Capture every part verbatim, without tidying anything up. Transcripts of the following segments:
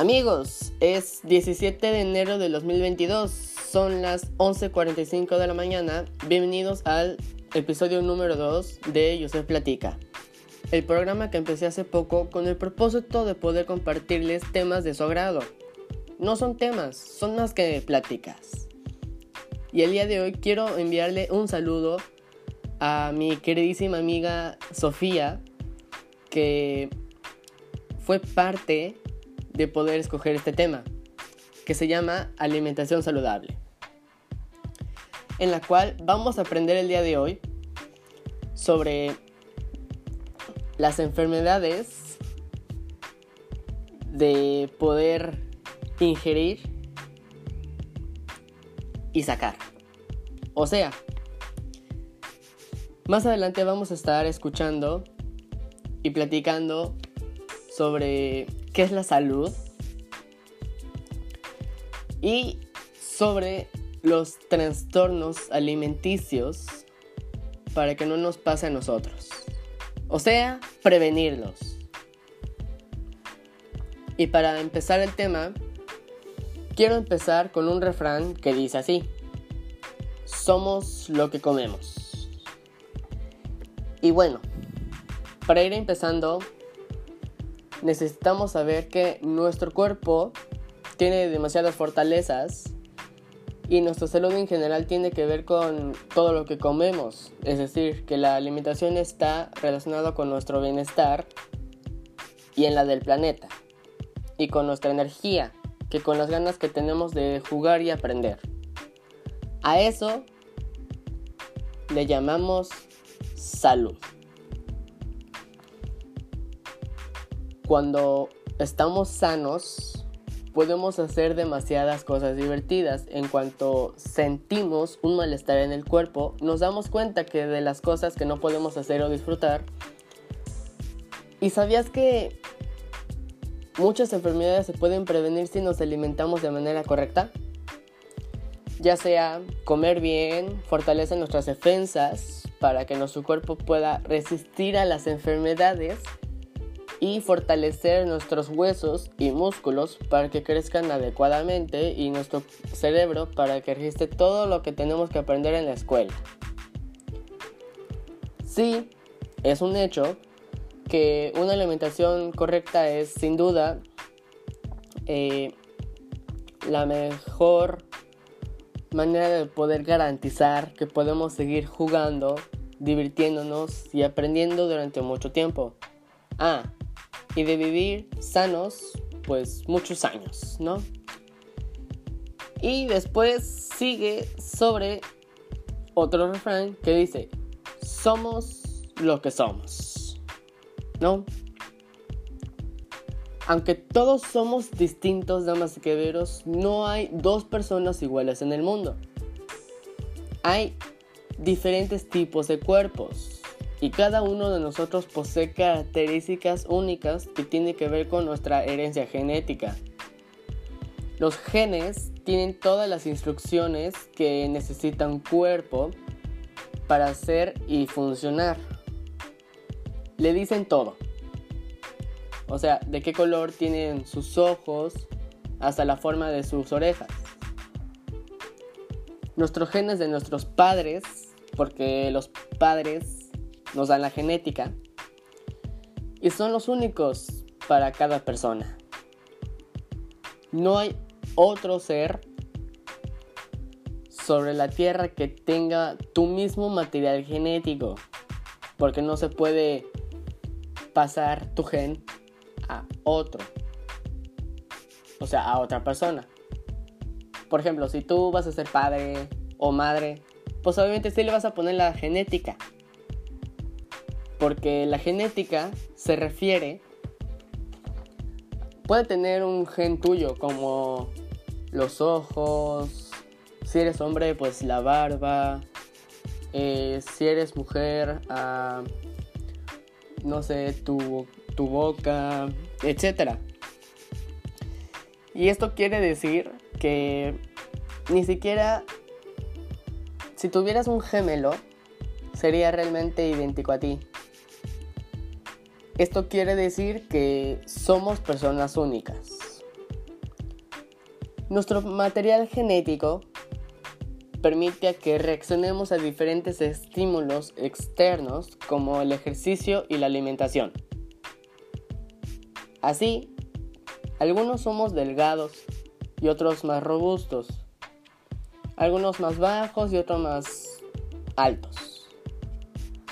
Amigos, es diecisiete de enero del dos mil veintidós, son las once cuarenta y cinco de la mañana. Bienvenidos al episodio número dos de Ioseft Platica, el programa que empecé hace poco con el propósito de poder compartirles temas de su agrado. No son temas, son más que pláticas. Y el día de hoy quiero enviarle un saludo a mi queridísima amiga Sofía, que fue parte de poder escoger este tema, que se llama alimentación saludable, en la cual vamos a aprender el día de hoy sobre las enfermedades de poder ingerir y sacar. O sea, más adelante vamos a estar escuchando y platicando sobre qué es la salud y sobre los trastornos alimenticios para que no nos pase a nosotros. O sea, prevenirlos. Y para empezar el tema, quiero empezar con un refrán que dice así: somos lo que comemos. Y bueno, para ir empezando, necesitamos saber que nuestro cuerpo tiene demasiadas fortalezas y nuestra salud en general tiene que ver con todo lo que comemos. Es decir, que la alimentación está relacionada con nuestro bienestar y en la del planeta, y con nuestra energía, que con las ganas que tenemos de jugar y aprender. A eso le llamamos salud. Cuando estamos sanos, podemos hacer demasiadas cosas divertidas. En cuanto sentimos un malestar en el cuerpo, nos damos cuenta que de las cosas que no podemos hacer o disfrutar. ¿Y sabías que muchas enfermedades se pueden prevenir si nos alimentamos de manera correcta? Ya sea comer bien, fortalecer nuestras defensas para que nuestro cuerpo pueda resistir a las enfermedades, y fortalecer nuestros huesos y músculos para que crezcan adecuadamente, y nuestro cerebro para que registre todo lo que tenemos que aprender en la escuela. Sí, es un hecho que una alimentación correcta es sin duda eh, la mejor manera de poder garantizar que podemos seguir jugando, divirtiéndonos y aprendiendo durante mucho tiempo. Ah, y de vivir sanos, pues muchos años, ¿no? Y después sigue sobre otro refrán que dice: somos lo que somos, ¿no? Aunque todos somos distintos, damas y caballeros, no hay dos personas iguales en el mundo. Hay diferentes tipos de cuerpos, y cada uno de nosotros posee características únicas que tienen que ver con nuestra herencia genética. Los genes tienen todas las instrucciones que necesita un cuerpo para ser y funcionar. Le dicen todo. O sea, de qué color tienen sus ojos hasta la forma de sus orejas. Nuestros genes de nuestros padres, porque los padres nos dan la genética, y son los únicos para cada persona. No hay otro ser sobre la tierra que tenga tu mismo material genético, porque no se puede pasar tu gen a otro, o sea, a otra persona. Por ejemplo, si tú vas a ser padre o madre, pues obviamente sí le vas a poner la genética, porque la genética se refiere, puede tener un gen tuyo, como los ojos, si eres hombre, pues la barba, eh, si eres mujer, ah, no sé, tu, tu boca, etcétera. Y esto quiere decir que ni siquiera si tuvieras un gemelo, sería realmente idéntico a ti. Esto quiere decir que somos personas únicas. Nuestro material genético permite que reaccionemos a diferentes estímulos externos como el ejercicio y la alimentación. Así, algunos somos delgados y otros más robustos, algunos más bajos y otros más altos.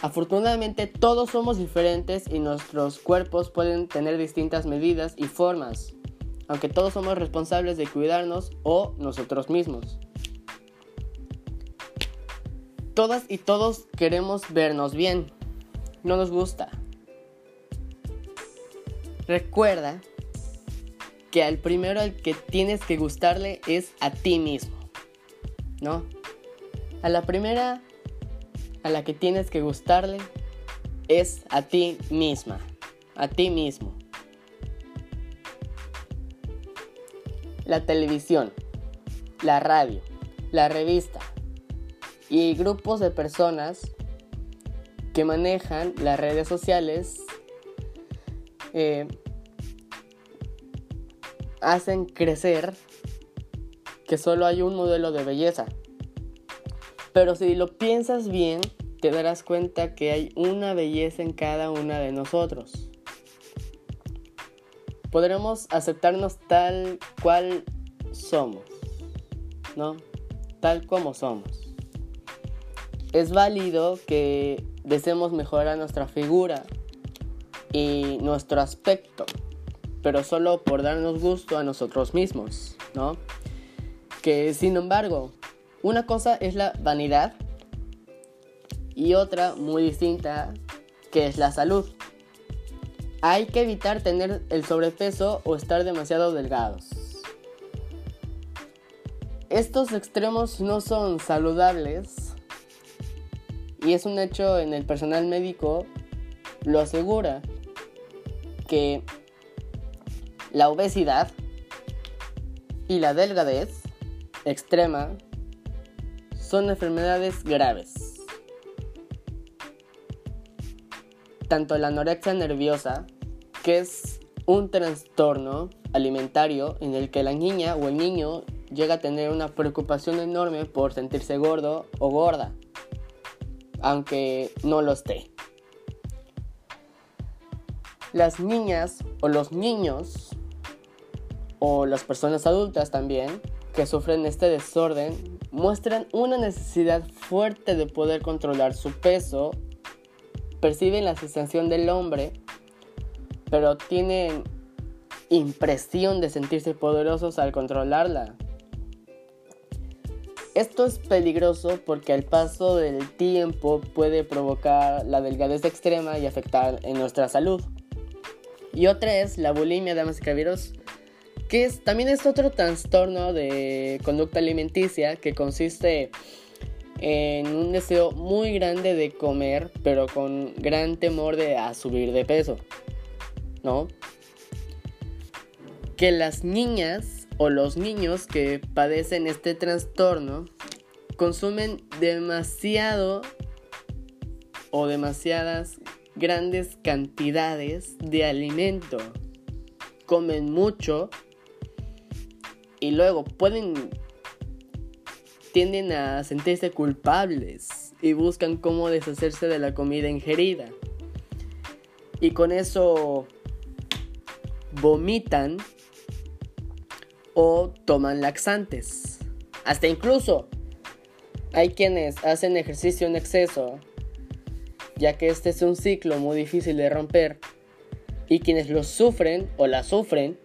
Afortunadamente, todos somos diferentes y nuestros cuerpos pueden tener distintas medidas y formas, aunque todos somos responsables de cuidarnos o nosotros mismos. Todas y todos queremos vernos bien. No nos gusta. Recuerda que al primero al que tienes que gustarle es a ti mismo, ¿no? A la primera a la que tienes que gustarle es a ti misma, a ti mismo. La televisión, la radio, la revista y grupos de personas que manejan las redes sociales eh, hacen crecer que solo hay un modelo de belleza. Pero si lo piensas bien, te darás cuenta que hay una belleza en cada una de nosotros. Podremos aceptarnos tal cual somos, ¿no? Tal como somos. Es válido que deseemos mejorar nuestra figura y nuestro aspecto, pero solo por darnos gusto a nosotros mismos, ¿no? Que, sin embargo, una cosa es la vanidad y otra muy distinta, que es la salud. Hay que evitar tener el sobrepeso o estar demasiado delgados. Estos extremos no son saludables. Y es un hecho en el personal médico, lo asegura, que la obesidad y la delgadez extrema son enfermedades graves. Tanto la anorexia nerviosa, que es un trastorno alimentario en el que la niña o el niño llega a tener una preocupación enorme por sentirse gordo o gorda, aunque no lo esté. Las niñas o los niños o las personas adultas también que sufren este desorden muestran una necesidad fuerte de poder controlar su peso, perciben la sensación del hombre, pero tienen impresión de sentirse poderosos al controlarla. Esto es peligroso porque al paso del tiempo puede provocar la delgadez extrema y afectar en nuestra salud. Y otra es la bulimia, damas y caballeros, que es, también es otro trastorno de conducta alimenticia que consiste en un deseo muy grande de comer, pero con gran temor de a subir de peso, ¿no? Que las niñas o los niños que padecen este trastorno consumen demasiado o demasiadas grandes cantidades de alimento. Comen mucho y luego pueden, tienden a sentirse culpables y buscan cómo deshacerse de la comida ingerida. Y con eso vomitan o toman laxantes. Hasta incluso hay quienes hacen ejercicio en exceso, ya que este es un ciclo muy difícil de romper. Y quienes lo sufren o la sufren,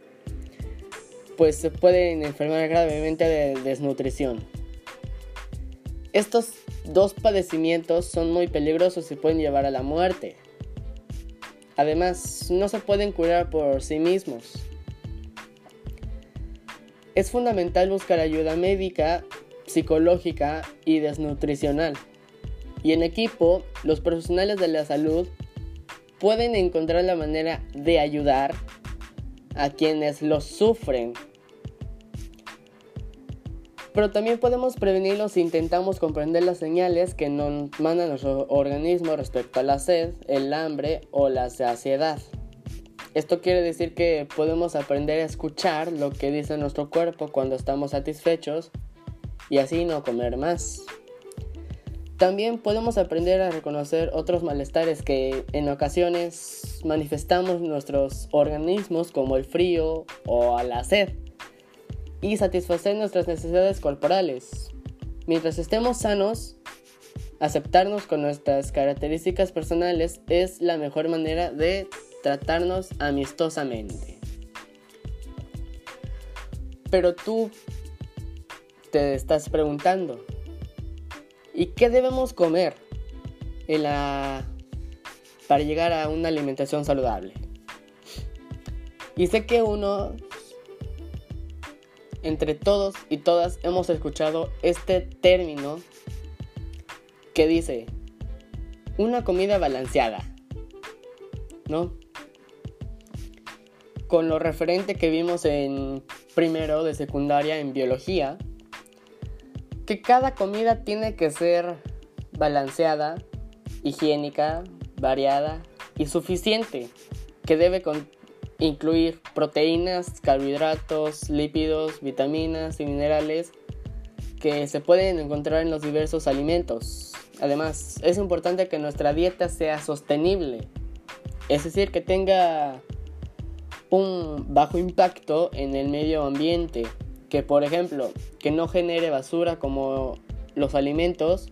pues se pueden enfermar gravemente de desnutrición. Estos dos padecimientos son muy peligrosos y pueden llevar a la muerte. Además, no se pueden curar por sí mismos. Es fundamental buscar ayuda médica, psicológica y desnutricional. Y en equipo, los profesionales de la salud pueden encontrar la manera de ayudar a quienes los sufren. Pero también podemos prevenirlos si intentamos comprender las señales que nos manda nuestro organismo respecto a la sed, el hambre o la saciedad. Esto quiere decir que podemos aprender a escuchar lo que dice nuestro cuerpo cuando estamos satisfechos y así no comer más. También podemos aprender a reconocer otros malestares que en ocasiones manifestamos nuestros organismos, como el frío o a la sed, y satisfacer nuestras necesidades corporales. Mientras estemos sanos, aceptarnos con nuestras características personales es la mejor manera de tratarnos amistosamente. Pero tú te estás preguntando, ¿y qué debemos comer en la... para llegar a una alimentación saludable? Y sé que uno, entre todos y todas, hemos escuchado este término que dice, una comida balanceada, ¿no? Con lo referente que vimos en primero de secundaria en biología, que cada comida tiene que ser balanceada, higiénica, variada y suficiente, que debe con- incluir proteínas, carbohidratos, lípidos, vitaminas y minerales que se pueden encontrar en los diversos alimentos. Además, es importante que nuestra dieta sea sostenible, es decir, que tenga un bajo impacto en el medio ambiente. Que, por ejemplo, que no genere basura como los alimentos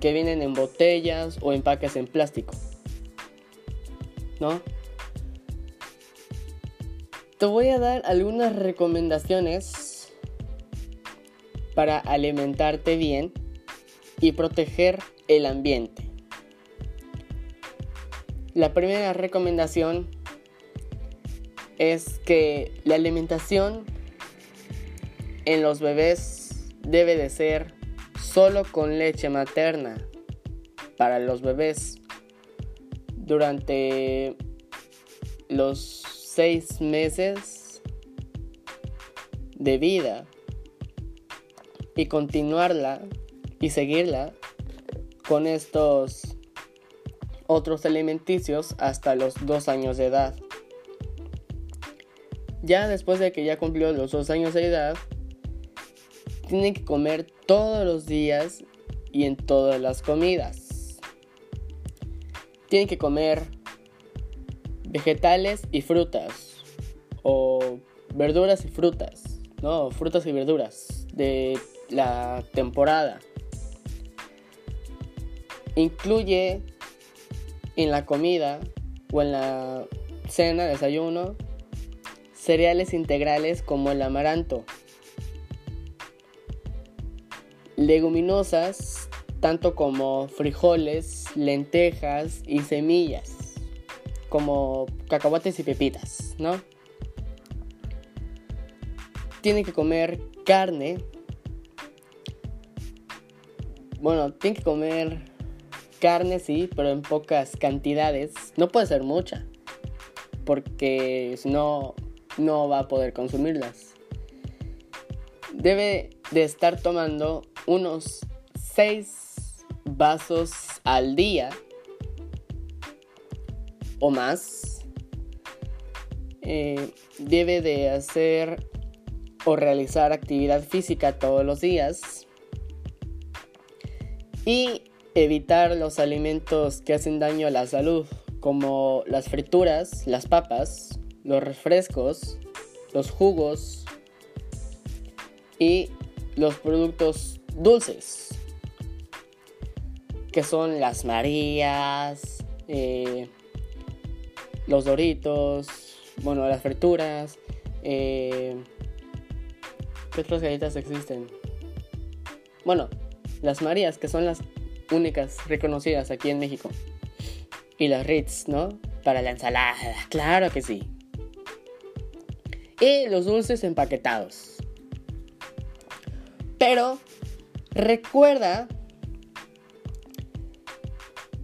que vienen en botellas o empaques en plástico, ¿no? Te voy a dar algunas recomendaciones para alimentarte bien y proteger el ambiente. La primera recomendación es que la alimentación en los bebés debe de ser solo con leche materna para los bebés durante los seis meses de vida y continuarla y seguirla con estos otros alimenticios hasta los dos años de edad. Ya después de que ya cumplió los dos años de edad, tienen que comer todos los días y en todas las comidas. Tienen que comer vegetales y frutas, o verduras y frutas, no, frutas y verduras de la temporada. Incluye en la comida o en la cena, desayuno, cereales integrales como el amaranto, leguminosas, tanto como frijoles, lentejas y semillas, como cacahuates y pepitas, ¿no? Tienen que comer carne. Bueno, tienen que comer carne, sí, pero en pocas cantidades. No puede ser mucha, porque si no, no va a poder consumirlas. Debe de estar tomando unos seis vasos al día o más. Eh, debe de hacer o realizar actividad física todos los días y evitar los alimentos que hacen daño a la salud, como las frituras, las papas, los refrescos, los jugos y los productos dulces, que son las Marías, eh, los Doritos, bueno, las frituras, eh, ¿qué otras galletas existen? Bueno, las Marías, que son las únicas reconocidas aquí en México, y las Ritz, ¿no? Para la ensalada, claro que sí. Y los dulces empaquetados. Pero recuerda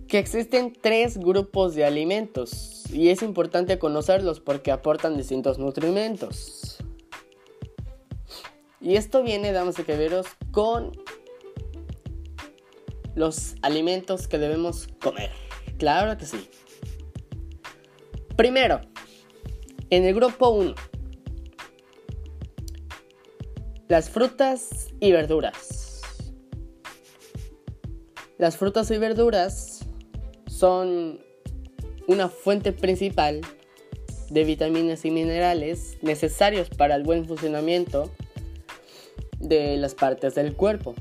que existen tres grupos de alimentos y es importante conocerlos porque aportan distintos nutrimentos. Y esto viene, damas y caballeros, con los alimentos que debemos comer. Claro que sí. Primero, En el grupo uno, las frutas y verduras. Las frutas y verduras son una fuente principal de vitaminas y minerales necesarios para el buen funcionamiento de las partes del cuerpo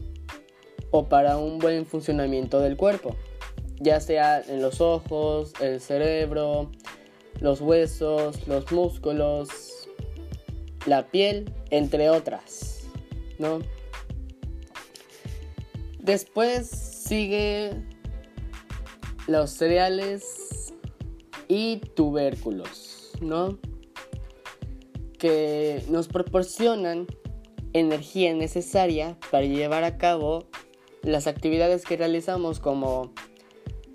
o para un buen funcionamiento del cuerpo, ya sea en los ojos, el cerebro, los huesos, los músculos, la piel, entre otras, ¿no? Después sigue los cereales y tubérculos, ¿no? Que nos proporcionan energía necesaria para llevar a cabo las actividades que realizamos, como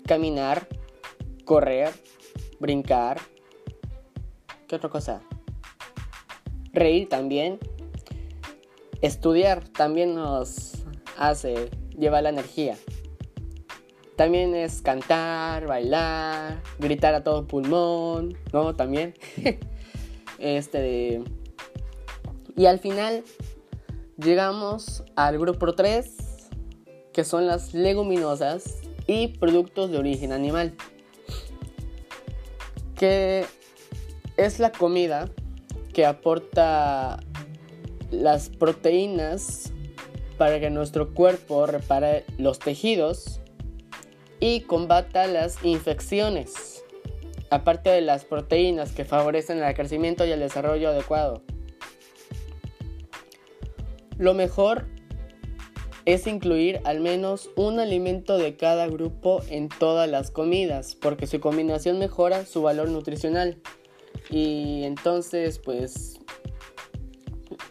caminar, correr, brincar, ¿qué otra cosa? Reír también. Estudiar también nos hace llevar la energía. También es cantar, bailar, gritar a todo pulmón, ¿no? También. este Y al final llegamos al grupo tres, que son las leguminosas y productos de origen animal, que es la comida que aporta las proteínas para que nuestro cuerpo repare los tejidos y combata las infecciones, aparte de las proteínas que favorecen el crecimiento y el desarrollo adecuado. Lo mejor es incluir al menos un alimento de cada grupo en todas las comidas, porque su combinación mejora su valor nutricional. Y entonces, pues,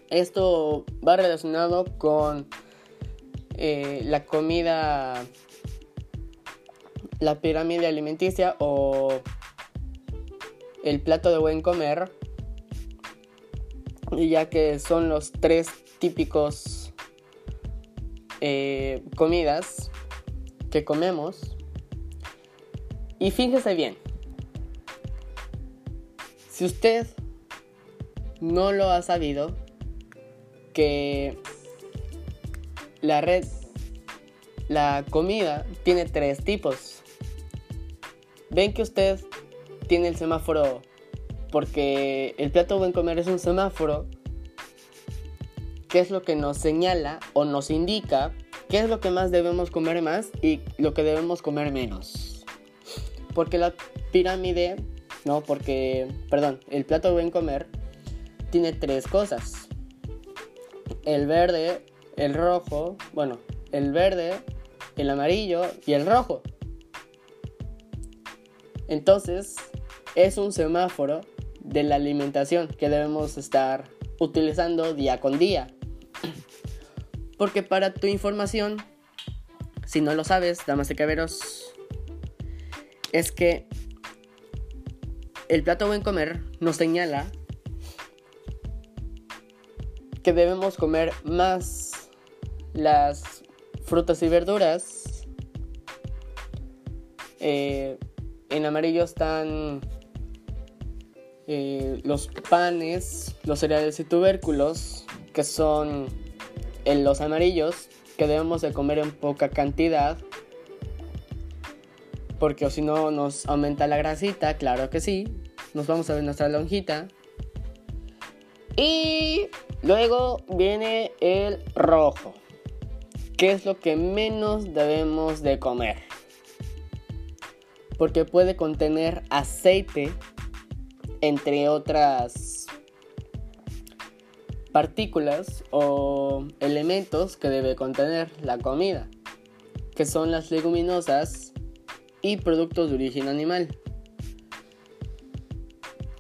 esto va relacionado con eh, la comida, la pirámide alimenticia o el plato de buen comer, ya que son los tres típicos eh, comidas que comemos. Y fíjese bien, si usted no lo ha sabido, que la red, la comida tiene tres tipos. Ven que usted tiene el semáforo, porque el plato buen comer es un semáforo, que es lo que nos señala o nos indica qué es lo que más debemos comer más y lo que debemos comer menos. Porque la pirámide, no, porque, perdón, el plato buen comer tiene tres cosas: el verde, el rojo, bueno, el verde, el amarillo y el rojo. Entonces, es un semáforo de la alimentación que debemos estar utilizando día con día. Porque para tu información, si no lo sabes, damas y caballeros, es que el plato buen comer nos señala que debemos comer más las frutas y verduras. Eh... En amarillo están eh, los panes, los cereales y tubérculos, que son en los amarillos, que debemos de comer en poca cantidad, porque si no nos aumenta la grasita, claro que sí, nos vamos a ver nuestra lonjita. Y luego viene el rojo, que es lo que menos debemos de comer, porque puede contener aceite, entre otras partículas o elementos que debe contener la comida, que son las leguminosas y productos de origen animal.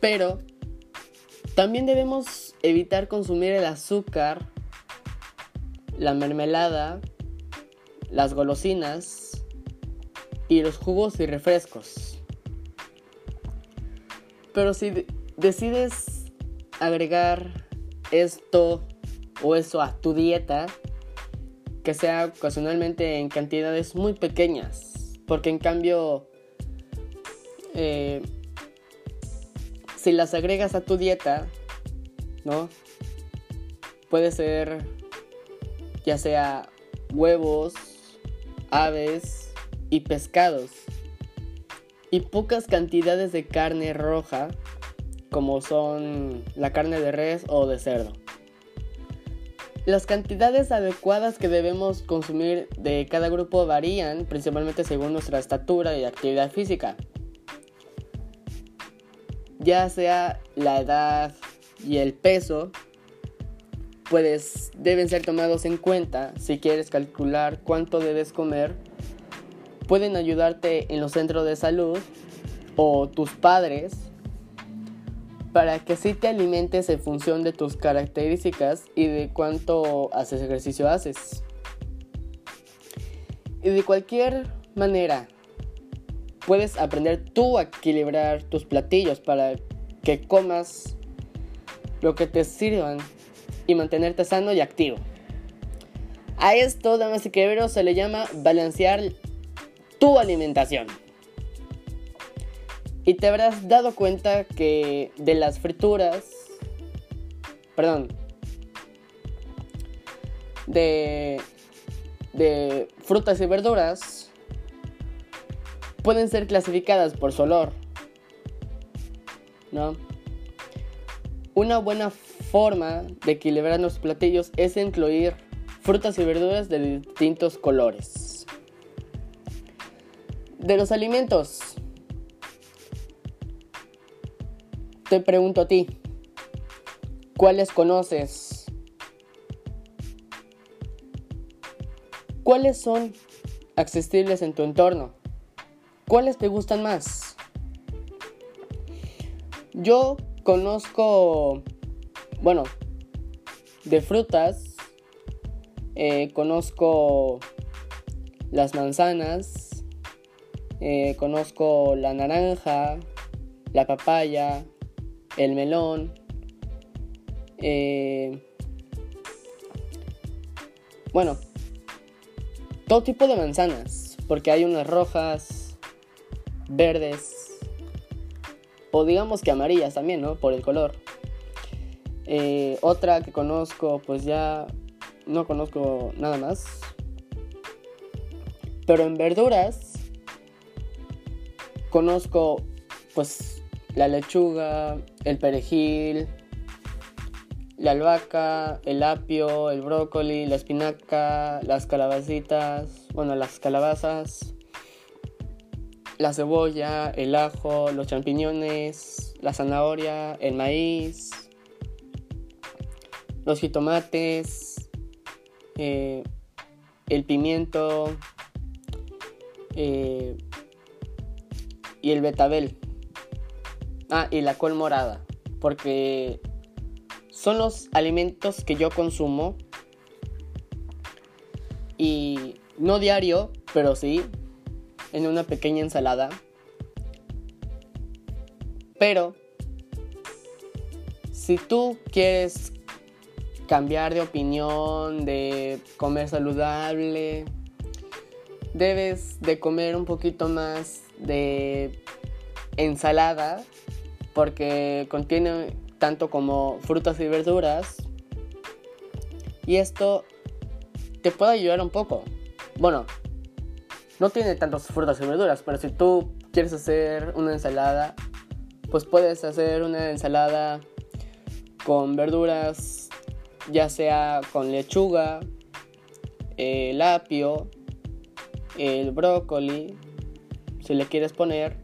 Pero también debemos evitar consumir el azúcar, la mermelada, las golosinas y los jugos y refrescos. Pero si de- decides agregar esto o eso a tu dieta, que sea ocasionalmente en cantidades muy pequeñas, porque en cambio eh, si las agregas a tu dieta, ¿no? Puede ser ya sea huevos, aves y pescados. Y pocas cantidades de carne roja, como son la carne de res o de cerdo. Las cantidades adecuadas que debemos consumir de cada grupo varían, principalmente según nuestra estatura y actividad física, ya sea la edad y el peso, pues deben ser tomados en cuenta. Si quieres calcular cuánto debes comer, pueden ayudarte en los centros de salud o tus padres, para que así te alimentes en función de tus características y de cuánto haces ejercicio haces. Y de cualquier manera, puedes aprender tú a equilibrar tus platillos para que comas lo que te sirvan y mantenerte sano y activo. A esto, damas y caballeros, se le llama balancear tu alimentación. Y te habrás dado cuenta que de las frituras, perdón, de, de frutas y verduras, pueden ser clasificadas por su olor, ¿no? Una buena forma de equilibrar los platillos es incluir frutas y verduras de distintos colores. De los alimentos, te pregunto a ti, ¿cuáles conoces? ¿Cuáles son accesibles en tu entorno? ¿Cuáles te gustan más? Yo conozco, bueno, de frutas, eh, conozco las manzanas, eh, conozco la naranja, la papaya, el melón, eh, bueno, todo tipo de manzanas, porque hay unas rojas, verdes, o digamos que amarillas también, ¿no? Por el color. Eh, otra que conozco, pues ya no conozco nada más. Pero en verduras, conozco, pues, la lechuga, el perejil, la albahaca, el apio, el brócoli, la espinaca, las calabacitas, bueno, las calabazas, la cebolla, el ajo, los champiñones, la zanahoria, el maíz, los jitomates, eh, el pimiento eh, y el betabel. Ah, y la col morada, porque son los alimentos que yo consumo, y no diario, pero sí, en una pequeña ensalada. Pero si tú quieres cambiar de opinión, de comer saludable, debes de comer un poquito más de ensalada, porque contiene tanto como frutas y verduras, y esto te puede ayudar un poco. Bueno, no tiene tantas frutas y verduras, pero si tú quieres hacer una ensalada, pues puedes hacer una ensalada con verduras, ya sea con lechuga, el apio, el brócoli, si le quieres poner,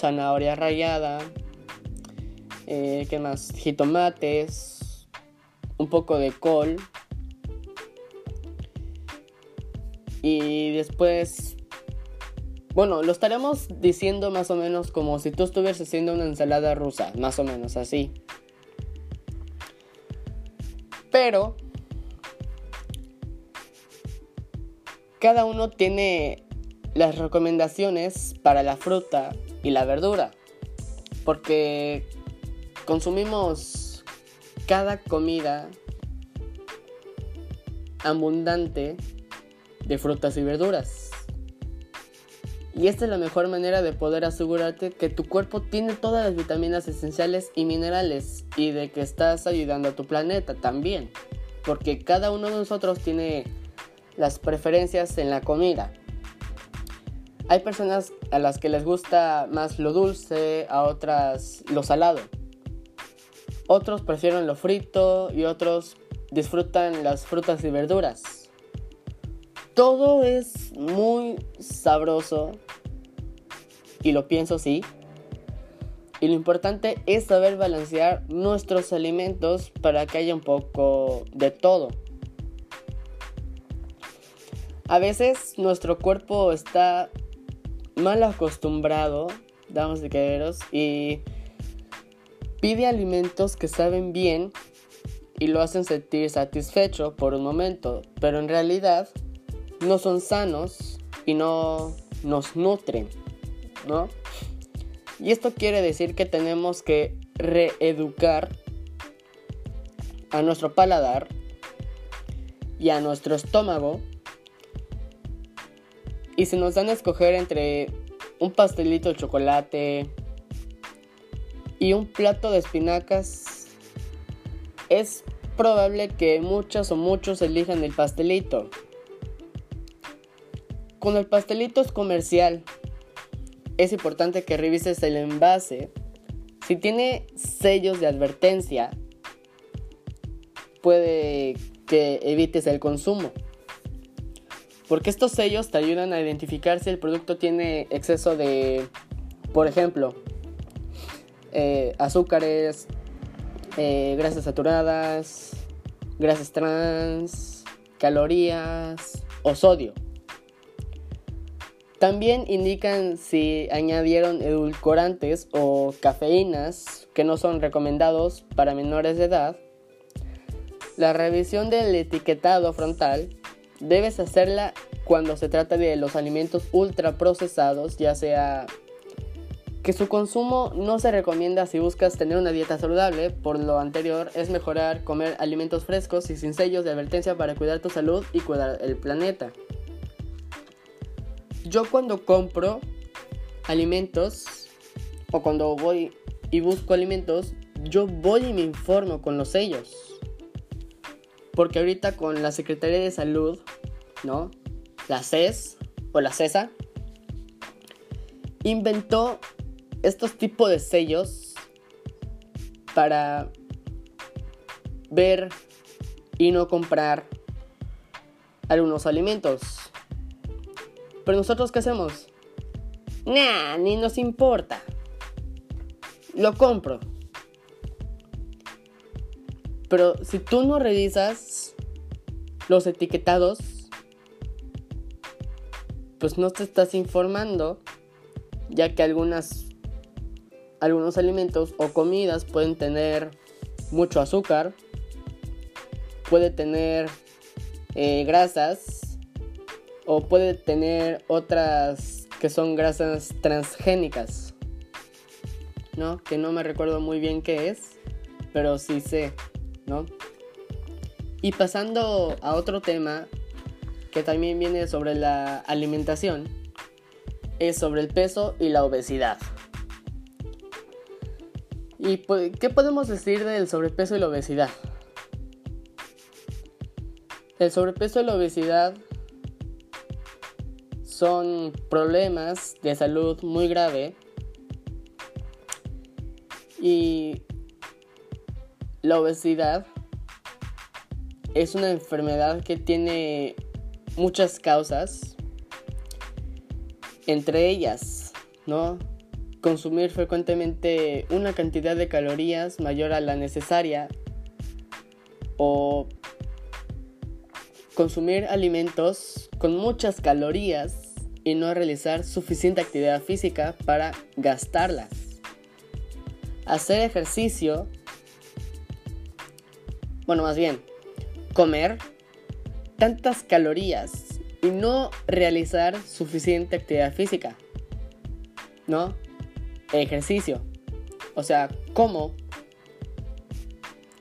zanahoria rallada, Eh, ¿qué más? Jitomates, un poco de col, y después, bueno, lo estaremos diciendo más o menos como si tú estuvieras haciendo una ensalada rusa, más o menos así. Pero cada uno tiene las recomendaciones para la fruta y la verdura, porque consumimos cada comida abundante de frutas y verduras. Y esta es la mejor manera de poder asegurarte que tu cuerpo tiene todas las vitaminas esenciales y minerales, y de que estás ayudando a tu planeta también, porque cada uno de nosotros tiene las preferencias en la comida. Hay personas a las que les gusta más lo dulce, a otras lo salado. Otros prefieren lo frito y otros disfrutan las frutas y verduras. Todo es muy sabroso, y lo pienso sí, y lo importante es saber balancear nuestros alimentos para que haya un poco de todo. A veces nuestro cuerpo está mal acostumbrado, damas y caballeros, y pide alimentos que saben bien y lo hacen sentir satisfecho por un momento, pero en realidad no son sanos y no nos nutren, ¿no? Y esto quiere decir que tenemos que reeducar a nuestro paladar y a nuestro estómago. Y si nos dan a escoger entre un pastelito de chocolate y un plato de espinacas, es probable que muchas o muchos elijan el pastelito. Cuando el pastelito es comercial, es importante que revises el envase. Si tiene sellos de advertencia, puede que evites el consumo, porque estos sellos te ayudan a identificar si el producto tiene exceso de, por ejemplo, eh, azúcares, eh, grasas saturadas, grasas trans, calorías o sodio. También indican si añadieron edulcorantes o cafeínas que no son recomendados para menores de edad. La revisión del etiquetado frontal debes hacerla cuando se trata de los alimentos ultraprocesados, ya sea que su consumo no se recomienda si buscas tener una dieta saludable. Por lo anterior, es mejorar comer alimentos frescos y sin sellos de advertencia para cuidar tu salud y cuidar el planeta. Yo cuando compro alimentos o cuando voy y busco alimentos, yo voy y me informo con los sellos. Porque ahorita con la Secretaría de Salud, ¿no? La C E S o la CESA inventó estos tipos de sellos para ver y no comprar algunos alimentos. ¿Pero nosotros qué hacemos? Nah, ni nos importa. Lo compro. Pero si tú no revisas los etiquetados, pues no te estás informando, ya que algunas, algunos alimentos o comidas pueden tener mucho azúcar, puede tener eh, grasas, o puede tener otras que son grasas transgénicas, ¿no? Que no me recuerdo muy bien qué es, pero sí sé, ¿no? Y pasando a otro tema que también viene sobre la alimentación, es sobre el peso y la obesidad. ¿Y qué podemos decir del sobrepeso y la obesidad? El sobrepeso y la obesidad son problemas de salud muy grave, y la obesidad es una enfermedad que tiene muchas causas, entre ellas, ¿no? Consumir frecuentemente una cantidad de calorías mayor a la necesaria, o consumir alimentos con muchas calorías y no realizar suficiente actividad física para gastarlas. Hacer ejercicio, bueno, más bien, comer tantas calorías y no realizar suficiente actividad física, ¿no? Ejercicio, o sea, como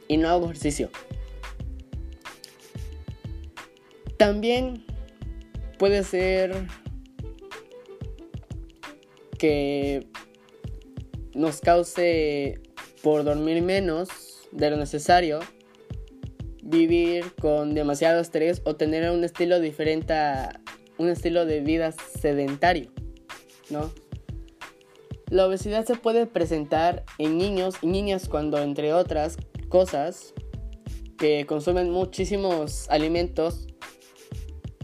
y no hago ejercicio. También puede ser que nos cause, por dormir menos de lo necesario, vivir con demasiado estrés o tener un estilo diferente a un estilo de vida sedentario, ¿no? La obesidad se puede presentar en niños y niñas cuando, entre otras cosas, que consumen muchísimos alimentos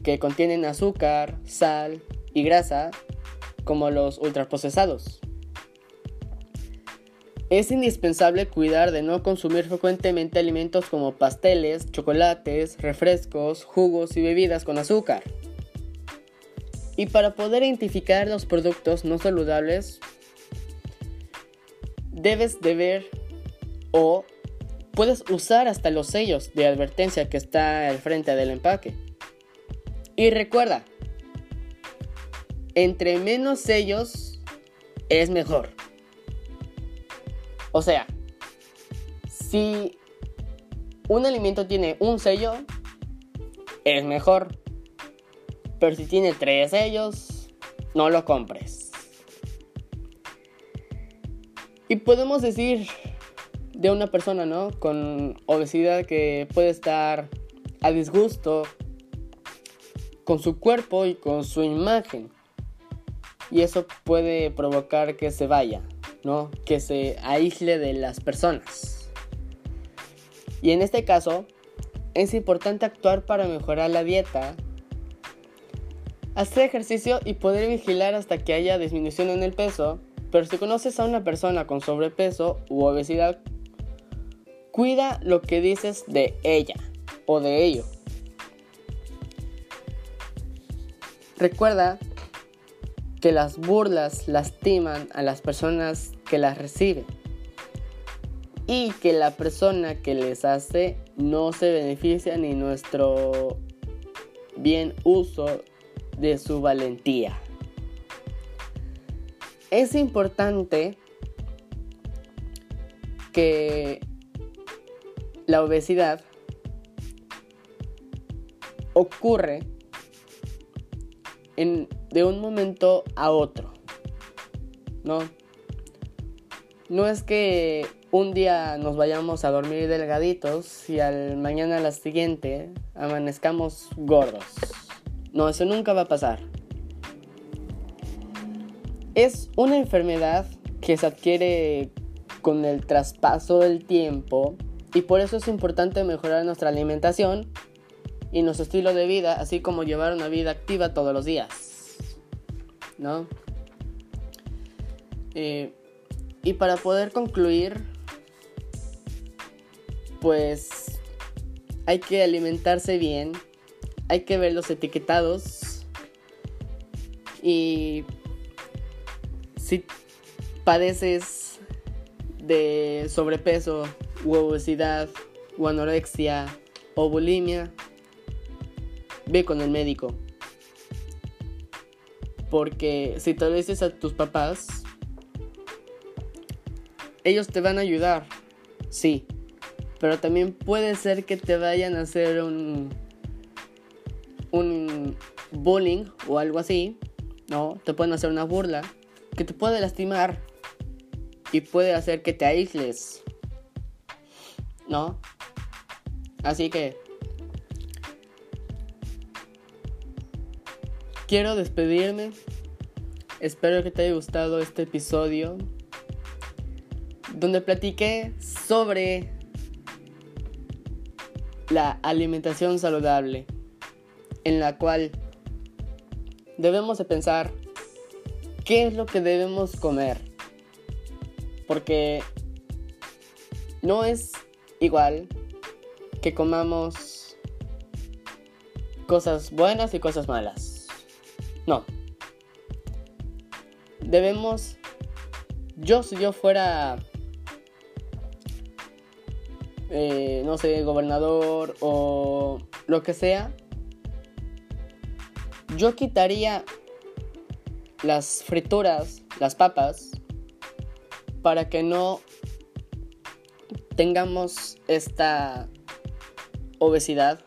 que contienen azúcar, sal y grasa, como los ultraprocesados. Es indispensable cuidar de no consumir frecuentemente alimentos como pasteles, chocolates, refrescos, jugos y bebidas con azúcar. Y para poder identificar los productos no saludables, debes de ver o puedes usar hasta los sellos de advertencia que está al frente del empaque. Y recuerda, entre menos sellos es mejor. O sea, si un alimento tiene un sello, es mejor. Pero si tiene tres sellos, no lo compres. Y podemos decir de una persona, ¿no?, con obesidad, que puede estar a disgusto con su cuerpo y con su imagen. Y eso puede provocar que se vaya, ¿no?, que se aísle de las personas. Y en este caso, es importante actuar para mejorar la dieta, hacer ejercicio y poder vigilar hasta que haya disminución en el peso. Pero si conoces a una persona con sobrepeso u obesidad, cuida lo que dices de ella o de ello. Recuerda que las burlas lastiman a las personas que las reciben y que la persona que les hace no se beneficia ni nuestro bien uso de su valentía. Es importante que la obesidad ocurre en, de un momento a otro, ¿no? No es que un día nos vayamos a dormir delgaditos y al mañana a la siguiente amanezcamos gordos. No, eso nunca va a pasar. Es una enfermedad que se adquiere con el traspaso del tiempo. Y por eso es importante mejorar nuestra alimentación y nuestro estilo de vida, así como llevar una vida activa todos los días, ¿no? Eh, y para poder concluir, pues hay que alimentarse bien, hay que ver los etiquetados. Y si padeces de sobrepeso u obesidad, o anorexia, o bulimia, ve con el médico. Porque si te lo dices a tus papás, ellos te van a ayudar, sí, pero también puede ser que te vayan a hacer un, un bullying o algo así, ¿no? Te pueden hacer una burla que te puede lastimar y puede hacer que te aísles, ¿no? Así que quiero despedirme. Espero que te haya gustado este episodio donde platiqué sobre la alimentación saludable, en la cual debemos de pensar qué es lo que debemos comer, porque no es igual que comamos cosas buenas y cosas malas. No. Debemos... Yo, si yo fuera... Eh, no sé, gobernador o lo que sea, yo quitaría las frituras, las papas, para que no tengamos esta obesidad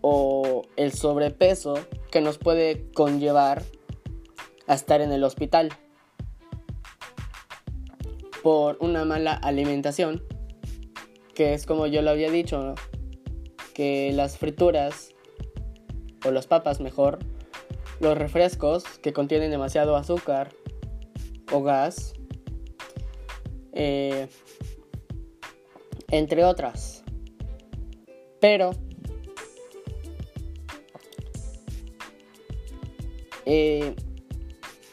o el sobrepeso que nos puede conllevar a estar en el hospital por una mala alimentación, que es como yo lo había dicho, ¿no? Que las frituras, o las papas mejor, los refrescos que contienen demasiado azúcar o gas, eh, entre otras. Pero eh,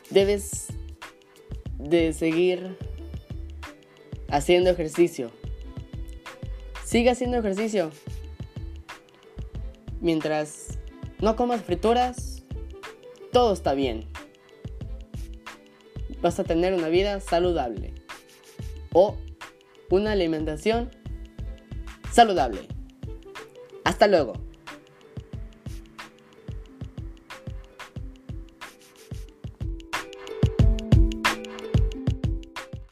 debes de seguir haciendo ejercicio. Sigue haciendo ejercicio mientras no comas frituras. Todo está bien. Vas a tener una vida saludable o una alimentación saludable. Hasta luego.